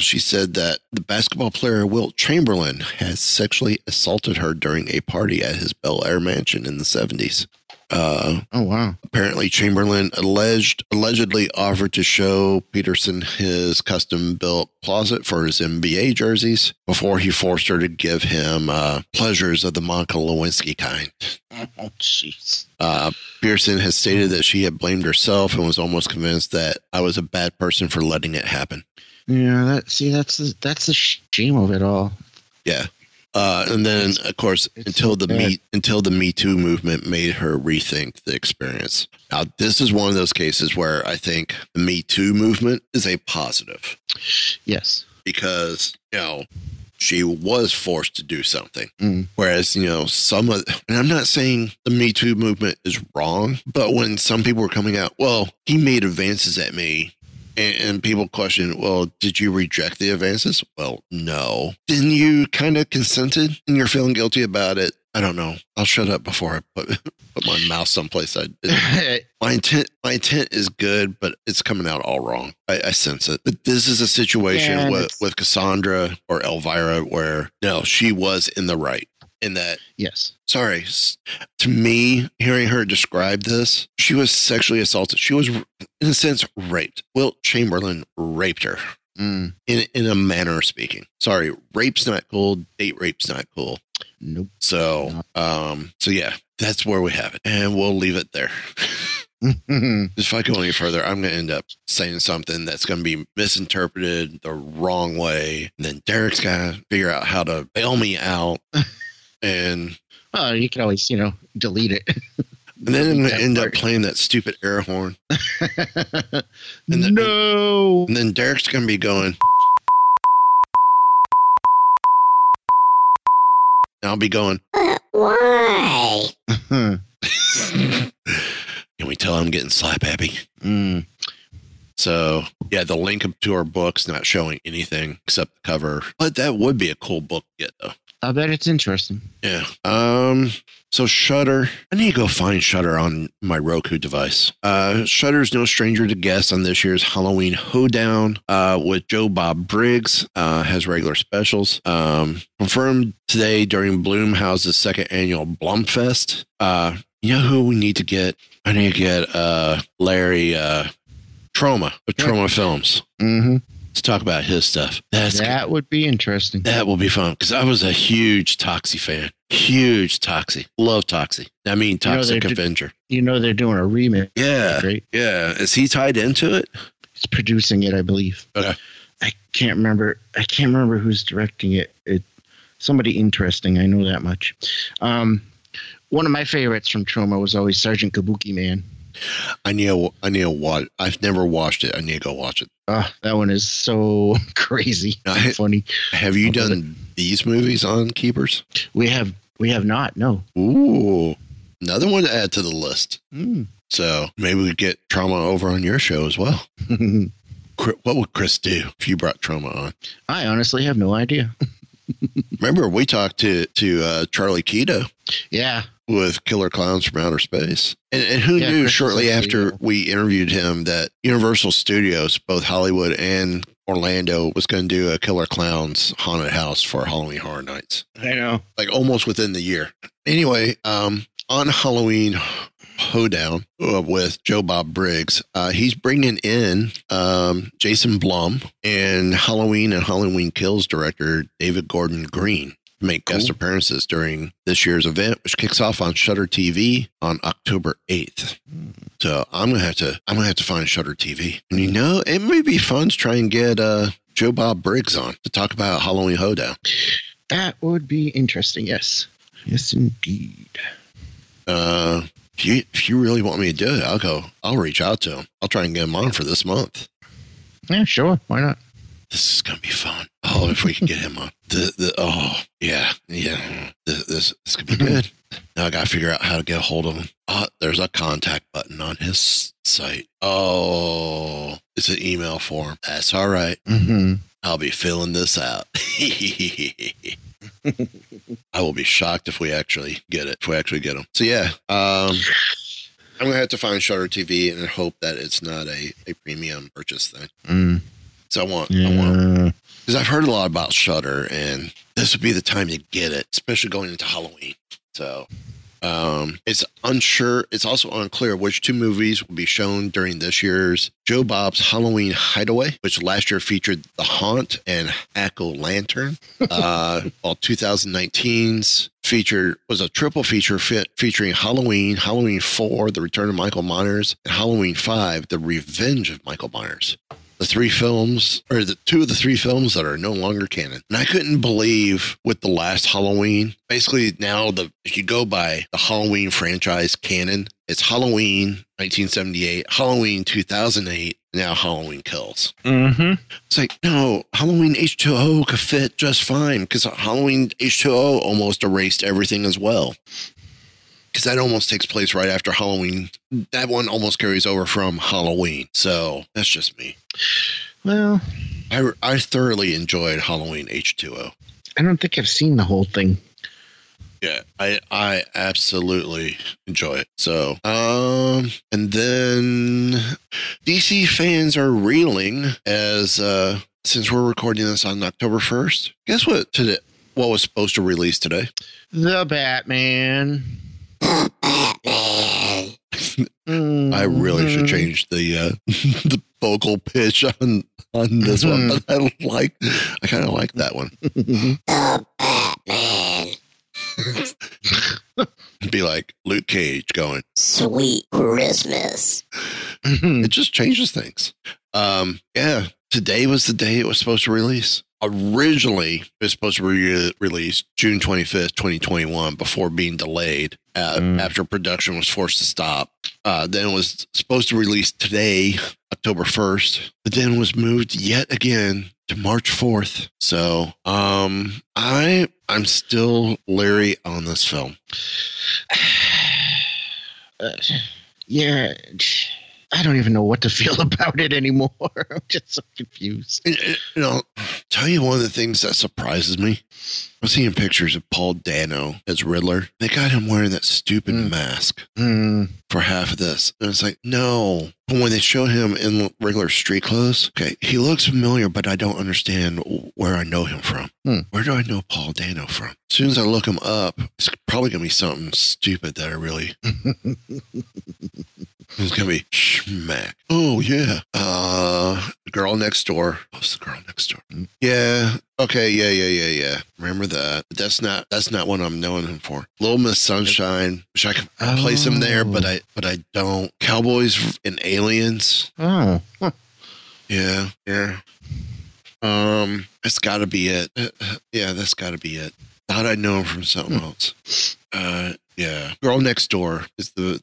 she said that the basketball player Wilt Chamberlain has sexually assaulted her during a party at his Bel Air mansion in the 70s. Oh, wow. Apparently, Chamberlain allegedly offered to show Peterson his custom-built closet for his NBA jerseys before he forced her to give him pleasures of the Monica Lewinsky kind. Oh, jeez. Peterson has stated that she had blamed herself and was almost convinced that I was a bad person for letting it happen. Yeah, that's the shame of it all. Yeah. And then, of course, until the Me Too movement made her rethink the experience. Now, this is one of those cases where I think the Me Too movement is a positive. Yes. Because, you know, she was forced to do something. Mm. Whereas, you know, and I'm not saying the Me Too movement is wrong, but when some people were coming out, well, he made advances at me. And people question, well, did you reject the advances? Well, no. Didn't you kind of consented and you're feeling guilty about it? I don't know. I'll shut up before I put my mouth someplace. My intent is good, but it's coming out all wrong. I sense it. But this is a situation with Cassandra or Elvira where, no, she was in the right. In that, yes. Sorry, to me, hearing her describe this, she was sexually assaulted. She was, in a sense, raped. Wilt Chamberlain raped her, in a manner of speaking. Sorry, rape's not cool. Date rape's not cool. Nope. So, so yeah, that's where we have it, and we'll leave it there. If I go any further, I'm going to end up saying something that's going to be misinterpreted the wrong way, and then Derek's got to figure out how to bail me out. And well, you can always, you know, delete it. And then I'm going to end up playing that stupid air horn. And then Derek's going to be going. And I'll be going. Why? Can we tell I'm getting slap happy? Mm. So, yeah, the link to our book's not showing anything except the cover. But that would be a cool book to get, though. I bet it's interesting. Yeah. So Shudder. I need to go find Shudder on my Roku device. Shudder's no stranger to guests on this year's Halloween Hoedown with Joe Bob Briggs. Has regular specials. Confirmed today during Bloomhouse's second annual Blumfest. You know who we need to get? I need to get Larry Trauma with Trauma Films. Mm-hmm. Let's talk about his stuff. That would be interesting. That will be fun because I was a huge Toxie fan. Huge Toxie. Love Toxie. I mean, Toxic Avenger. You know they're doing a remake. Yeah. Right? Yeah. Is he tied into it? He's producing it, I believe. Okay. I can't remember who's directing it. It somebody interesting. I know that much. One of my favorites from Trauma was always Sergeant Kabuki Man. I need to watch. I've never watched it. I need to go watch it. That one is so crazy and funny. Have you done these movies on Keepers? We have not. No. Ooh, another one to add to the list. Mm. So maybe we get Trauma over on your show as well. What would Chris do if you brought Trauma on? I honestly have no idea. Remember, we talked to Charlie Keto. Yeah. With Killer Clowns from Outer Space. And who knew shortly after we interviewed him that Universal Studios, both Hollywood and Orlando, was going to do a Killer Clowns haunted house for Halloween Horror Nights. I know. Like almost within the year. Anyway, on Halloween Hoedown with Joe Bob Briggs, he's bringing in Jason Blum and Halloween Kills director David Gordon Green. Make guest appearances during this year's event, which kicks off on Shudder TV on October 8th. So I'm gonna have to find Shudder TV. And you know, it may be fun to try and get Joe Bob Briggs on to talk about Halloween Hoedown. That would be interesting. Yes, yes, indeed. If you really want me to do it, I'll go. I'll reach out to him. I'll try and get him on for this month. Yeah, sure. Why not? This is gonna be fun. Oh, if we can get him on. This could be good. Now I gotta figure out how to get a hold of him. There's a contact button on his site. Oh, it's an email form. That's all right. Mm-hmm. I'll be filling this out. I will be shocked if we actually get him. So yeah. I'm going to have to find Shutter TV and hope that it's not a premium purchase thing. Mm. So I want, because I've heard a lot about Shutter, and this would be the time to get it, especially going into Halloween. So it's unsure. It's also unclear which two movies will be shown during this year's Joe Bob's Halloween Hideaway, which last year featured The Haunt and Hack-O-Lantern. While 2019's was a triple feature featuring Halloween, Halloween 4, The Return of Michael Myers, and Halloween 5, The Revenge of Michael Myers. The three films, or the two of the three films that are no longer canon. And I couldn't believe with the last Halloween, basically now if you go by the Halloween franchise canon, it's Halloween 1978, Halloween 2008, now Halloween Kills. Mm-hmm. It's like, no, Halloween H2O could fit just fine because Halloween H2O almost erased everything as well. Because that almost takes place right after Halloween. That one almost carries over from Halloween. So that's just me. Well, I thoroughly enjoyed Halloween H2O. I don't think I've seen the whole thing. Yeah, I absolutely enjoy it. So, and then DC fans are reeling as since we're recording this on October 1st. Guess what? Today, what was supposed to release today? The Batman. I really should change the vocal pitch on this one, but I kind of like that one. Be like Luke Cage going, "Sweet Christmas." It just changes things. Yeah, today was the day it was supposed to release. Originally, it was supposed to be released June 25th, 2021, before being delayed after production was forced to stop. Then it was supposed to release today, October 1st, but then was moved yet again to March 4th. So I'm still leery on this film. Yeah. I don't even know what to feel about it anymore. I'm just so confused. And I'll tell you one of the things that surprises me. I'm seeing pictures of Paul Dano as Riddler. They got him wearing that stupid mask for half of this. And it's like, no. And when they show him in regular street clothes, okay, he looks familiar, but I don't understand where I know him from. Where do I know Paul Dano from? As soon as I look him up, it's probably going to be something stupid that I really... It's going to be schmack. Oh, yeah. Girl Next Door. What's the Girl Next Door? Yeah. Okay. Yeah. Remember that. But that's not what I'm knowing him for. Little Miss Sunshine. Wish I could place him there, but I don't. Cowboys and Aliens. Oh. Huh. Yeah. Yeah. That's got to be it. Yeah, that's got to be it. Thought I'd know him from something else. Yeah, Girl Next Door is the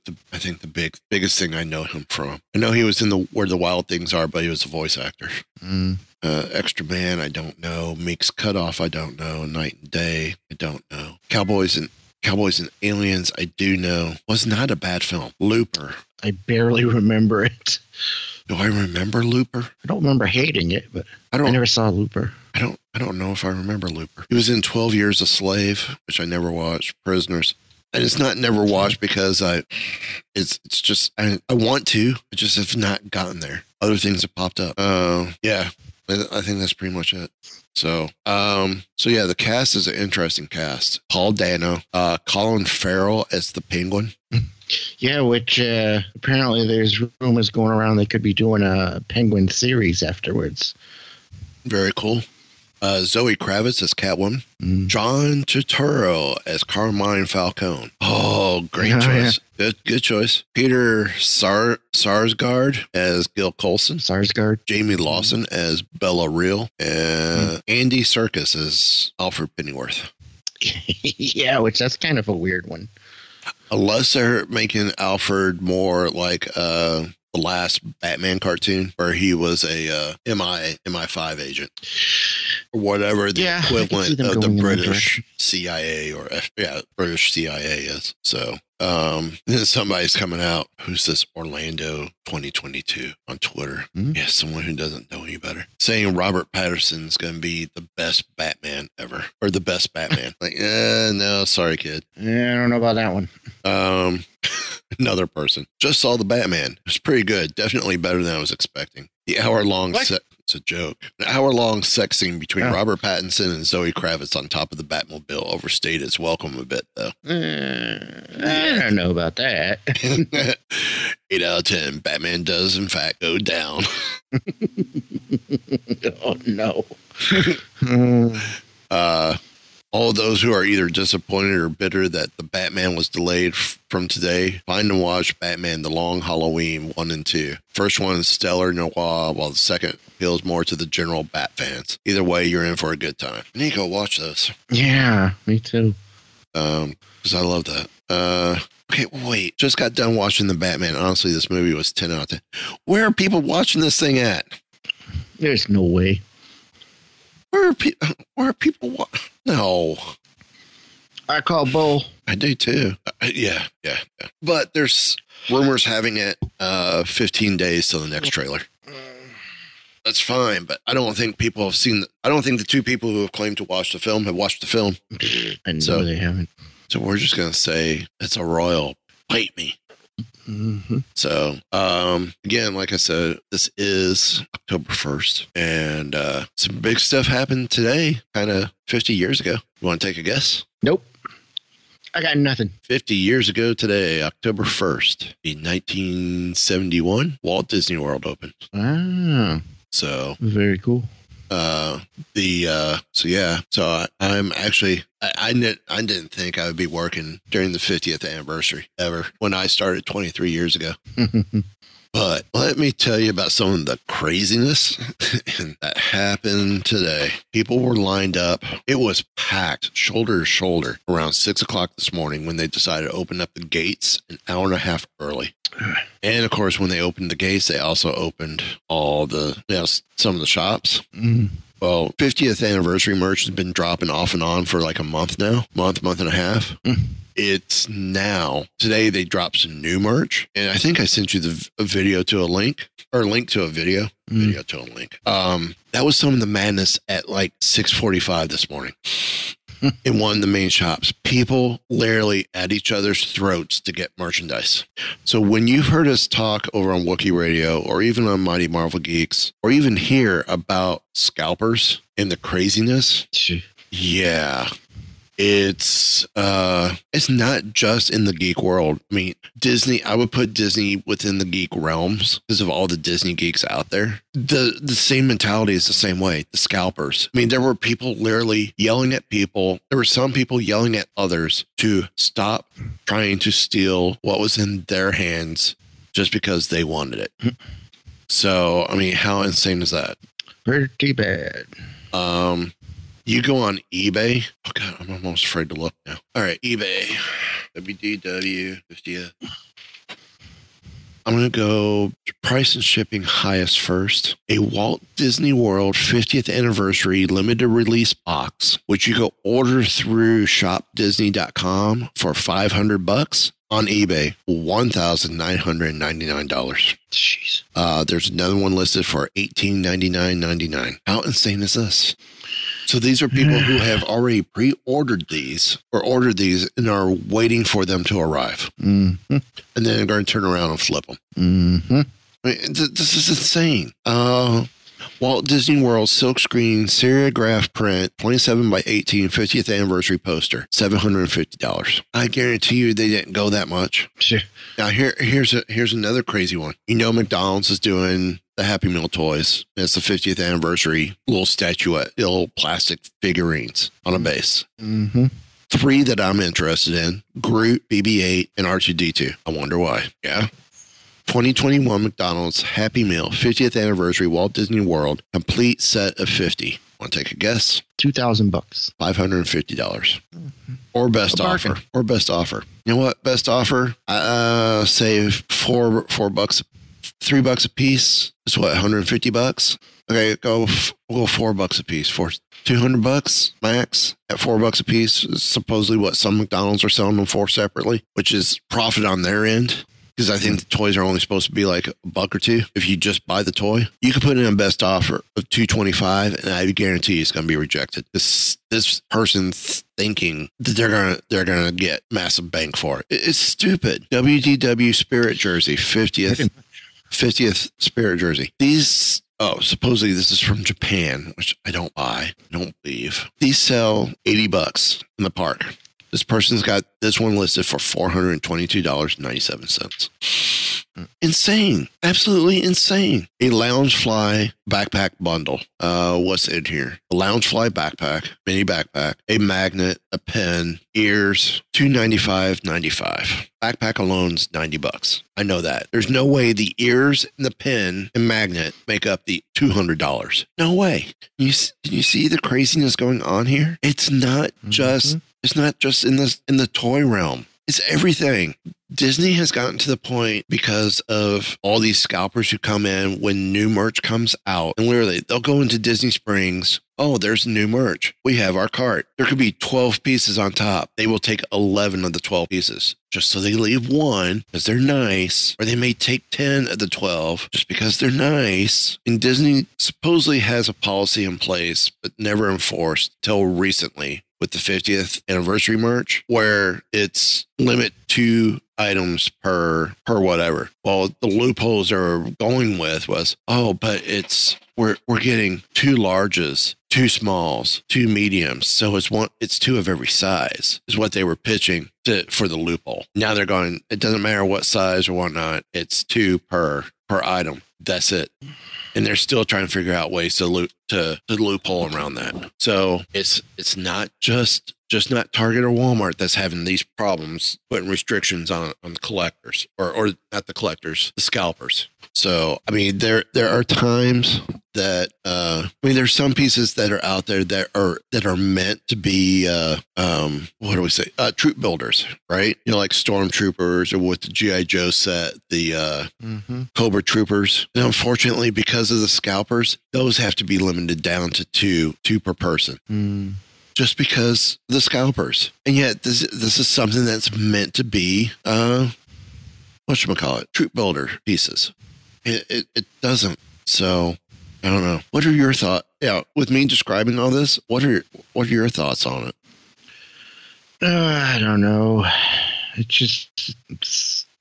biggest thing I know him from. I know he was in the Where the Wild Things Are, but he was a voice actor. Extra Man, I don't know. Meek's Cutoff, I don't know. Night and Day, I don't know. Cowboys and Aliens, I do know. Was not a bad film. Looper, I barely remember it. Do I remember Looper? I don't remember hating it, but I never saw Looper. I don't know if I remember Looper. He was in 12 Years a Slave, which I never watched. Prisoners. And it's not never watched because it's just, I want to, I just have not gotten there. Other things have popped up. Yeah, I think that's pretty much it. So, yeah, the cast is an interesting cast. Paul Dano, Colin Farrell as the Penguin. Yeah, which apparently there's rumors going around they could be doing a Penguin series afterwards. Very cool. Zoe Kravitz as Catwoman. John Turturro as Carmine Falcone. Oh, great choice. Yeah. Good choice. Peter Sarsgaard as Gil Coulson. Sarsgaard. Jamie Lawson as Bella Real. And Andy Serkis as Alfred Pennyworth. Yeah, which that's kind of a weird one. Unless they're making Alfred more like the last Batman cartoon where he was a MI5 agent. Whatever the equivalent of the British CIA or British CIA is. So then somebody's coming out. Who's this? Orlando 2022 on Twitter. Yeah, someone who doesn't know any better. Saying Robert Pattinson's going to be the best Batman ever. Or the best Batman. Like, no, sorry, kid. Yeah, I don't know about that one. Another person just saw the Batman. It was pretty good. Definitely better than I was expecting. The hour-long set. It's a joke. An hour-long sex scene between Robert Pattinson and Zoe Kravitz on top of the Batmobile overstayed its welcome a bit, though. I don't know about that. 8 out of 10. Batman does, in fact, go down. Oh, no. All those who are either disappointed or bitter that the Batman was delayed from today, find and watch Batman The Long Halloween 1 and 2. First one is stellar noir, while the second appeals more to the general Bat fans. Either way, you're in for a good time. I need to go watch those. Yeah, me too. Because I love that. Okay, wait. Just got done watching The Batman. Honestly, this movie was 10 out of 10. Where are people watching this thing at? There's no way. Where are people? No. I call bull. I do too. Yeah. But there's rumors having it 15 days till the next trailer. That's fine, but I don't think people have seen. I don't think the two people who have claimed to watch the film have watched the film. I know they haven't. So we're just going to say it's a royal. Bite me. Mm-hmm. So, again, like I said, this is October 1st, and some big stuff happened today, kind of 50 years ago. You want to take a guess? Nope. I got nothing. 50 years ago today, October 1st, in 1971, Walt Disney World opened. Ah. So. Very cool. I'm actually, I didn't think I would be working during the 50th anniversary ever when I started 23 years ago. But let me tell you about some of the craziness that happened today. People were lined up. It was packed shoulder to shoulder around 6 o'clock this morning when they decided to open up the gates an hour and a half early. And of course, when they opened the gates, they also opened some of the shops. Mm. Well, 50th anniversary merch has been dropping off and on for like a month now, month and a half. Mm. It's now. Today, they dropped some new merch. And I think I sent you video to a link. That was some of the madness at like 6:45 this morning. In one of the main shops, people literally at each other's throats to get merchandise. So when you've heard us talk over on Wookiee Radio or even on Mighty Marvel Geeks or even hear about scalpers and the craziness, yeah, it's not just in the geek world. I mean, Disney, I would put Disney within the geek realms because of all the Disney geeks out there. The same mentality is the same way. The scalpers. I mean, there were people literally yelling at people. There were some people yelling at others to stop trying to steal what was in their hands just because they wanted it. So, I mean, how insane is that? Pretty bad. You go on eBay. Oh, God, I'm almost afraid to look now. All right, eBay. WDW 50th. I'm going to go price and shipping highest first. A Walt Disney World 50th anniversary limited release box, which you can order through shopdisney.com for $500. On eBay, $1,999. Jeez. There's another one listed for $1,899.99. How insane is this? So these are people who have already pre-ordered these or ordered these and are waiting for them to arrive. Mm-hmm. And then they're going to turn around and flip them. Mm-hmm. I mean, this is insane. Walt Disney World silkscreen serigraph print 27x18 50th anniversary poster $750. I guarantee you they didn't go that much. Sure. Now here's another crazy one. You know McDonald's is doing the Happy Meal toys. It's the 50th anniversary little statuette, little plastic figurines on a base. Mm-hmm. Three that I'm interested in: Groot, BB-8, and R2-D2. I wonder why. Yeah. 2021 McDonald's Happy Meal 50th anniversary Walt Disney World complete set of 50. Want to take a guess? $2,000. $550. Mm-hmm. Or best offer. You know what? Best offer. Save $4, $3 a piece. That's what, $150. Okay, we'll go $4 a piece for $200 max at $4 a piece. Is supposedly what some McDonald's are selling them for separately, which is profit on their end. because I think the toys are only supposed to be like $1 or $2 if you just buy the toy. You can put in a best offer of $225, and I guarantee it's going to be rejected. This person's thinking that they're gonna get massive bank for it. It's stupid. WDW Spirit Jersey, 50th Spirit Jersey. These. Oh, supposedly this is from Japan, which I don't buy. I don't believe. These sell $80 in the park. This person's got this one listed for $422.97. Insane. Absolutely insane. A Loungefly backpack bundle. What's in here? A Loungefly backpack, mini backpack, a magnet, a pen, ears, $295.95. Backpack alone's $90. I know that. There's no way the ears and the pen and magnet make up the $200. No way. You see the craziness going on here? It's not just in the toy realm. It's everything. Disney has gotten to the point because of all these scalpers who come in when new merch comes out, and literally they'll go into Disney Springs. Oh, there's new merch. We have our cart. There could be 12 pieces on top. They will take 11 of the 12 pieces just so they leave one because they're nice, or they may take 10 of the 12 just because they're nice. And Disney supposedly has a policy in place, but never enforced till recently with the 50th anniversary merch, where it's limit 2 items per whatever. Well, the loopholes are going with was, oh, but it's we're getting 2 larges, 2 smalls, 2 mediums, so it's 2 of every size is what they were pitching for the loophole. Now they're going, it doesn't matter what size or whatnot, it's 2 per item. That's it. And they're still trying to figure out ways to loophole around that. So it's not just not Target or Walmart that's having these problems, putting restrictions on the collectors or not the collectors, the scalpers. So, I mean, there are times that, there's some pieces that are out there that are meant to be, troop builders, right? You know, like stormtroopers or with the G.I. Joe set, the Cobra Troopers. And unfortunately, because of the scalpers, those have to be limited down to two per person. Mm. Just because the scalpers. And yet this is something that's meant to be, troop builder pieces. It doesn't. So I don't know. What are your thoughts? Yeah. With me describing all this, what are your thoughts on it? I don't know. It's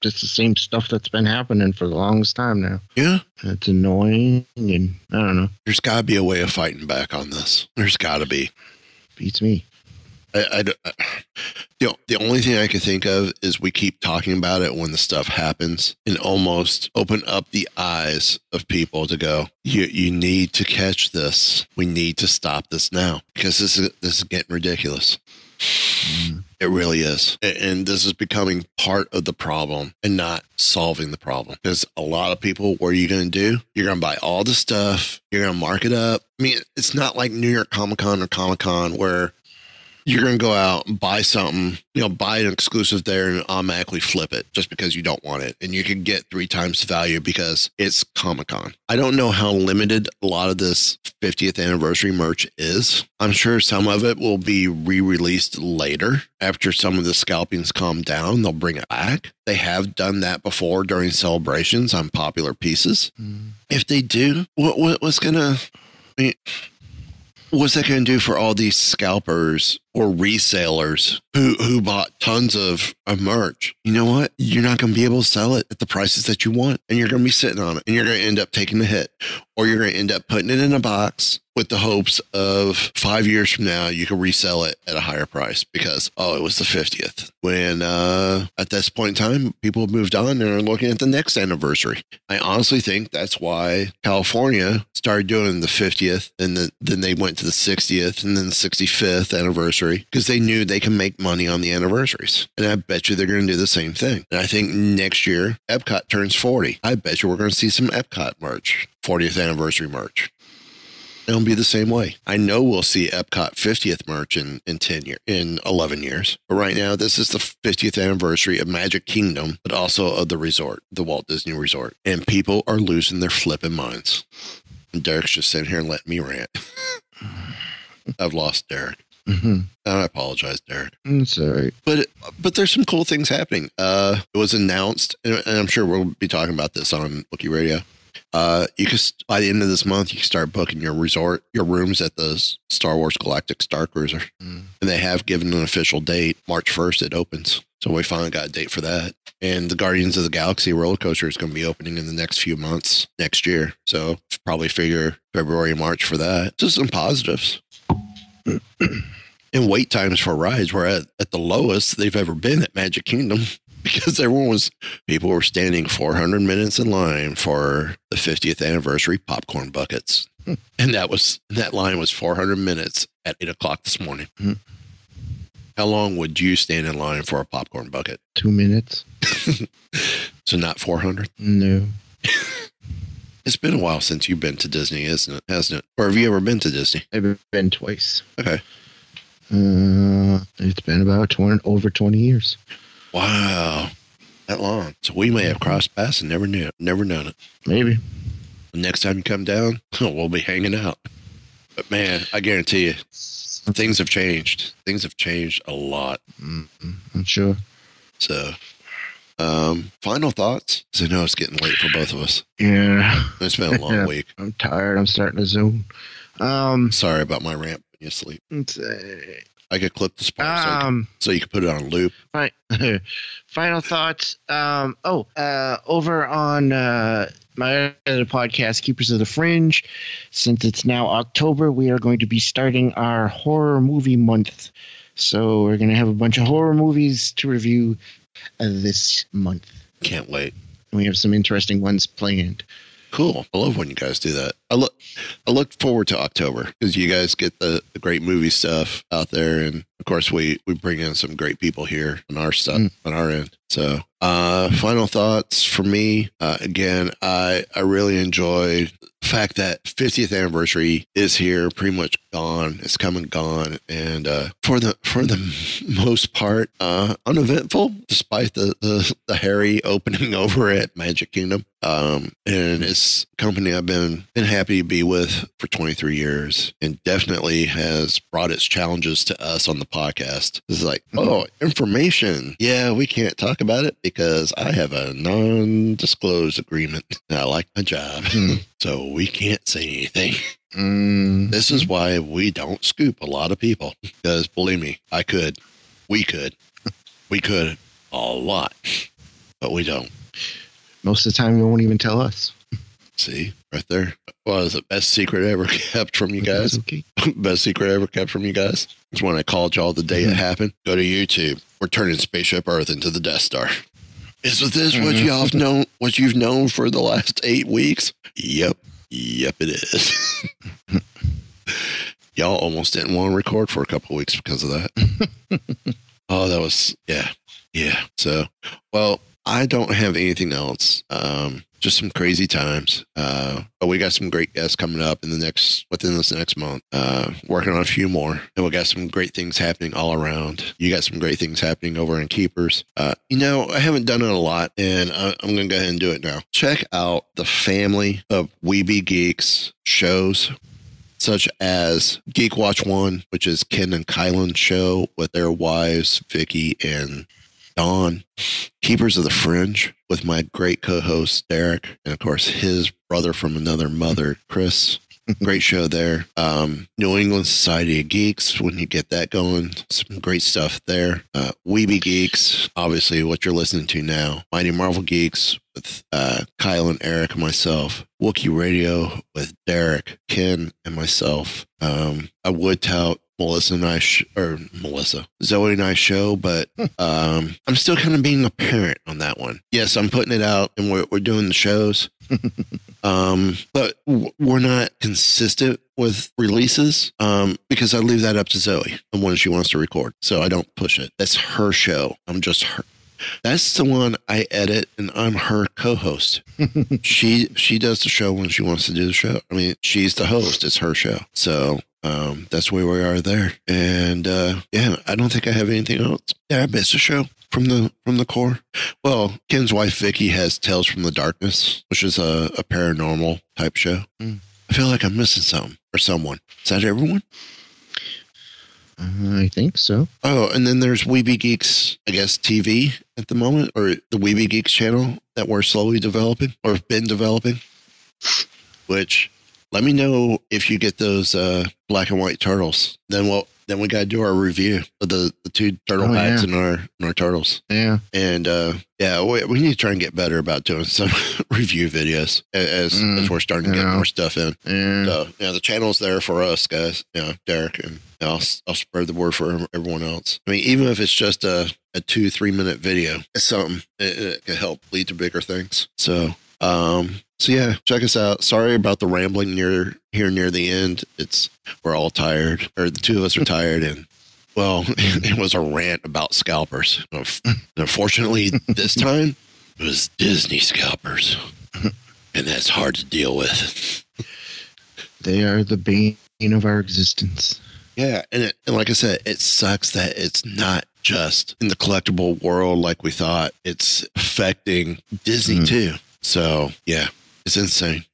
the same stuff that's been happening for the longest time now. Yeah. It's annoying. And I don't know. There's gotta be a way of fighting back on this. There's gotta be. Beats me. The only thing I can think of is we keep talking about it when the stuff happens and almost open up the eyes of people to go, you need to catch this. We need to stop this now because this is getting ridiculous. Mm. It really is. And this is becoming part of the problem and not solving the problem. Because a lot of people, what are you going to do? You're going to buy all the stuff. You're going to mark it up. I mean, it's not like New York Comic-Con or Comic-Con where you're going to go out and buy something, you know, buy an exclusive there and automatically flip it just because you don't want it. And you can get 3 times the value because it's Comic-Con. I don't know how limited a lot of this 50th anniversary merch is. I'm sure some of it will be re-released later. After some of the scalpings calm down, they'll bring it back. They have done that before during celebrations on popular pieces. Mm. If they do, what's that going to do for all these scalpers or resellers who bought tons of merch? You know what? You're not going to be able to sell it at the prices that you want, and you're going to be sitting on it, and you're going to end up taking the hit, or you're going to end up putting it in a box with the hopes of 5 years from now, you can resell it at a higher price because, it was the 50th. When at this point in time, people have moved on and are looking at the next anniversary. I honestly think that's why California started doing the 50th, and then they went to the 60th and then the 65th anniversary because they knew they can make money on the anniversaries. And I bet you they're going to do the same thing. And I think next year, Epcot turns 40. I bet you we're going to see some Epcot merch, 40th anniversary merch. It'll be the same way. I know we'll see Epcot 50th merch in 11 years. But right now, this is the 50th anniversary of Magic Kingdom, but also of the resort, the Walt Disney Resort. And people are losing their flipping minds. And Derek's just sitting here and letting me rant. I've lost Derek. Mm-hmm. I apologize, Derek. It's all right. But there's some cool things happening. It was announced, and I'm sure we'll be talking about this on Bookie Radio. You can, by the end of this month, you can start booking your resort, your rooms at the Star Wars Galactic Star Cruiser. Mm. And they have given an official date. March 1st, it opens. So we finally got a date for that. And the Guardians of the Galaxy roller coaster is going to be opening in the next few months next year. So probably figure February, March for that. Just some positives. And wait times for rides were at the lowest they've ever been at Magic Kingdom. Because people were standing 400 minutes in line for the 50th anniversary popcorn buckets. Hmm. And that line was 400 minutes at 8:00 this morning. Hmm. How long would you stand in line for a popcorn bucket? 2 minutes. So not 400? No. It's been a while since you've been to Disney, isn't it? Hasn't it? Or have you ever been to Disney? I've been twice. Okay. It's been about over 20 years. Wow, that long. So we may have crossed paths and never known it. Maybe. The next time you come down, we'll be hanging out. But man, I guarantee you, things have changed. Things have changed a lot. Mm-hmm. I'm sure. So, final thoughts? Because I know it's getting late for both of us. Yeah. It's been a long week. I'm tired. I'm starting to zone. Sorry about my rant when you sleep. I could clip this part so you could put it on loop. Final thoughts. Over on my other podcast, Keepers of the Fringe, since it's now October, we are going to be starting our horror movie month. So we're going to have a bunch of horror movies to review this month. Can't wait. We have some interesting ones planned. Cool. I love when you guys do that. I look forward to October because you guys get the great movie stuff out there. And of course, we bring in some great people here on our stuff on our end. So final thoughts for me. Again, I really enjoyed the fact that 50th anniversary is here, pretty much gone. It's come and gone. And for the most part, uneventful, despite the hairy opening over at Magic Kingdom. And it's a company I've been happy to be with for 23 years and definitely has brought its challenges to us on the podcast. It's like, information. Yeah, we can't talk about it because I have a non-disclosed agreement. I like my job, so we can't say anything. Mm-hmm. This is why we don't scoop a lot of people because believe me, we could a lot, but we don't. Most of the time, they won't even tell us. See, right there. Well, it's the best secret ever kept from you guys. Okay. Best secret ever kept from you guys. It's when I called y'all the day it happened. Go to YouTube. We're turning Spaceship Earth into the Death Star. Is this what y'all known? What you've known for the last 8 weeks? Yep, it is. Y'all almost didn't want to record for a couple of weeks because of that. Oh, that was yeah. So, well. I don't have anything else. Just some crazy times. But we got some great guests coming up within this next month. Working on a few more, and we got some great things happening all around. You got some great things happening over in Keepers. I haven't done it a lot, and I'm gonna go ahead and do it now. Check out the family of Weeby Geeks shows, such as Geek Watch One, which is Ken and Kylan's show with their wives Vicky and Dawn. Keepers of the Fringe with my great co-host Derek and of course his brother from another mother, Chris. Great show there. New England Society of Geeks, when you get that going, some great stuff there. Weeby Geeks, obviously what you're listening to now. Mighty Marvel Geeks with Kyle and Eric and myself. Wookiee Radio with Derek, Ken, and myself. I would tout Zoe and I show, but I'm still kind of being a parent on that one. Yes, I'm putting it out and we're doing the shows, but we're not consistent with releases because I leave that up to Zoe and when she wants to record. So I don't push it. That's her show. I'm just her. That's the one I edit, and I'm her co-host. She does the show when she wants to do the show. I mean, she's the host. It's her show. So that's where we are there. And I don't think I have anything else. Yeah, I missed a show from the core. Well, Ken's wife Vicky has Tales from the Darkness, which is a paranormal type show. I feel like I'm missing something or someone. Is that everyone? I think so. Oh, and then there's Weeby Geeks, I guess, TV at the moment, or the Weeby Geeks channel that we're slowly developing or have been developing, which let me know if you get those black and white turtles. Then we got to do our review of the two turtle packs and our turtles. Yeah. And we need to try and get better about doing some review videos as we're starting to get more stuff in. Yeah. So, the channel's there for us, guys. Yeah, Derek, and I'll spread the word for everyone else. I mean, even if it's just a 3-minute video, it's something. It can help lead to bigger things. So, check us out. Sorry about the rambling near the end. We're all tired, or the two of us are tired, and it was a rant about scalpers. Unfortunately, this time it was Disney scalpers, and that's hard to deal with. They are the bane of our existence. Yeah, and like I said, it sucks that it's not just in the collectible world like we thought. It's affecting Disney too. So yeah, it's insane.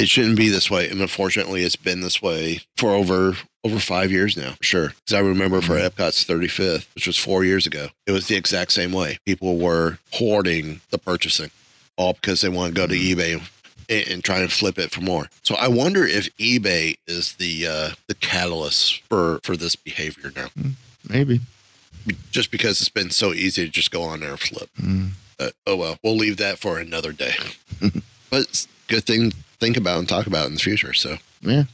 It shouldn't be this way, and unfortunately, it's been this way for over 5 years now, for sure. Because I remember for Epcot's 35th, which was 4 years ago, it was the exact same way. People were hoarding the purchasing, all because they want to go to eBay and try and flip it for more. So I wonder if eBay is the catalyst for this behavior now. Maybe. Just because it's been so easy to just go on there and flip. We'll leave that for another day. But it's a good thing to think about and talk about in the future. So, yeah.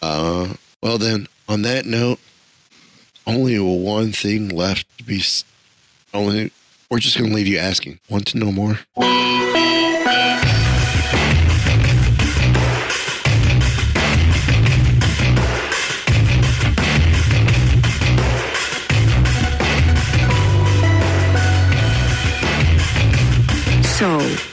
Well, then, on that note, only one thing left to be. We're just going to leave you asking. Want to know more? So,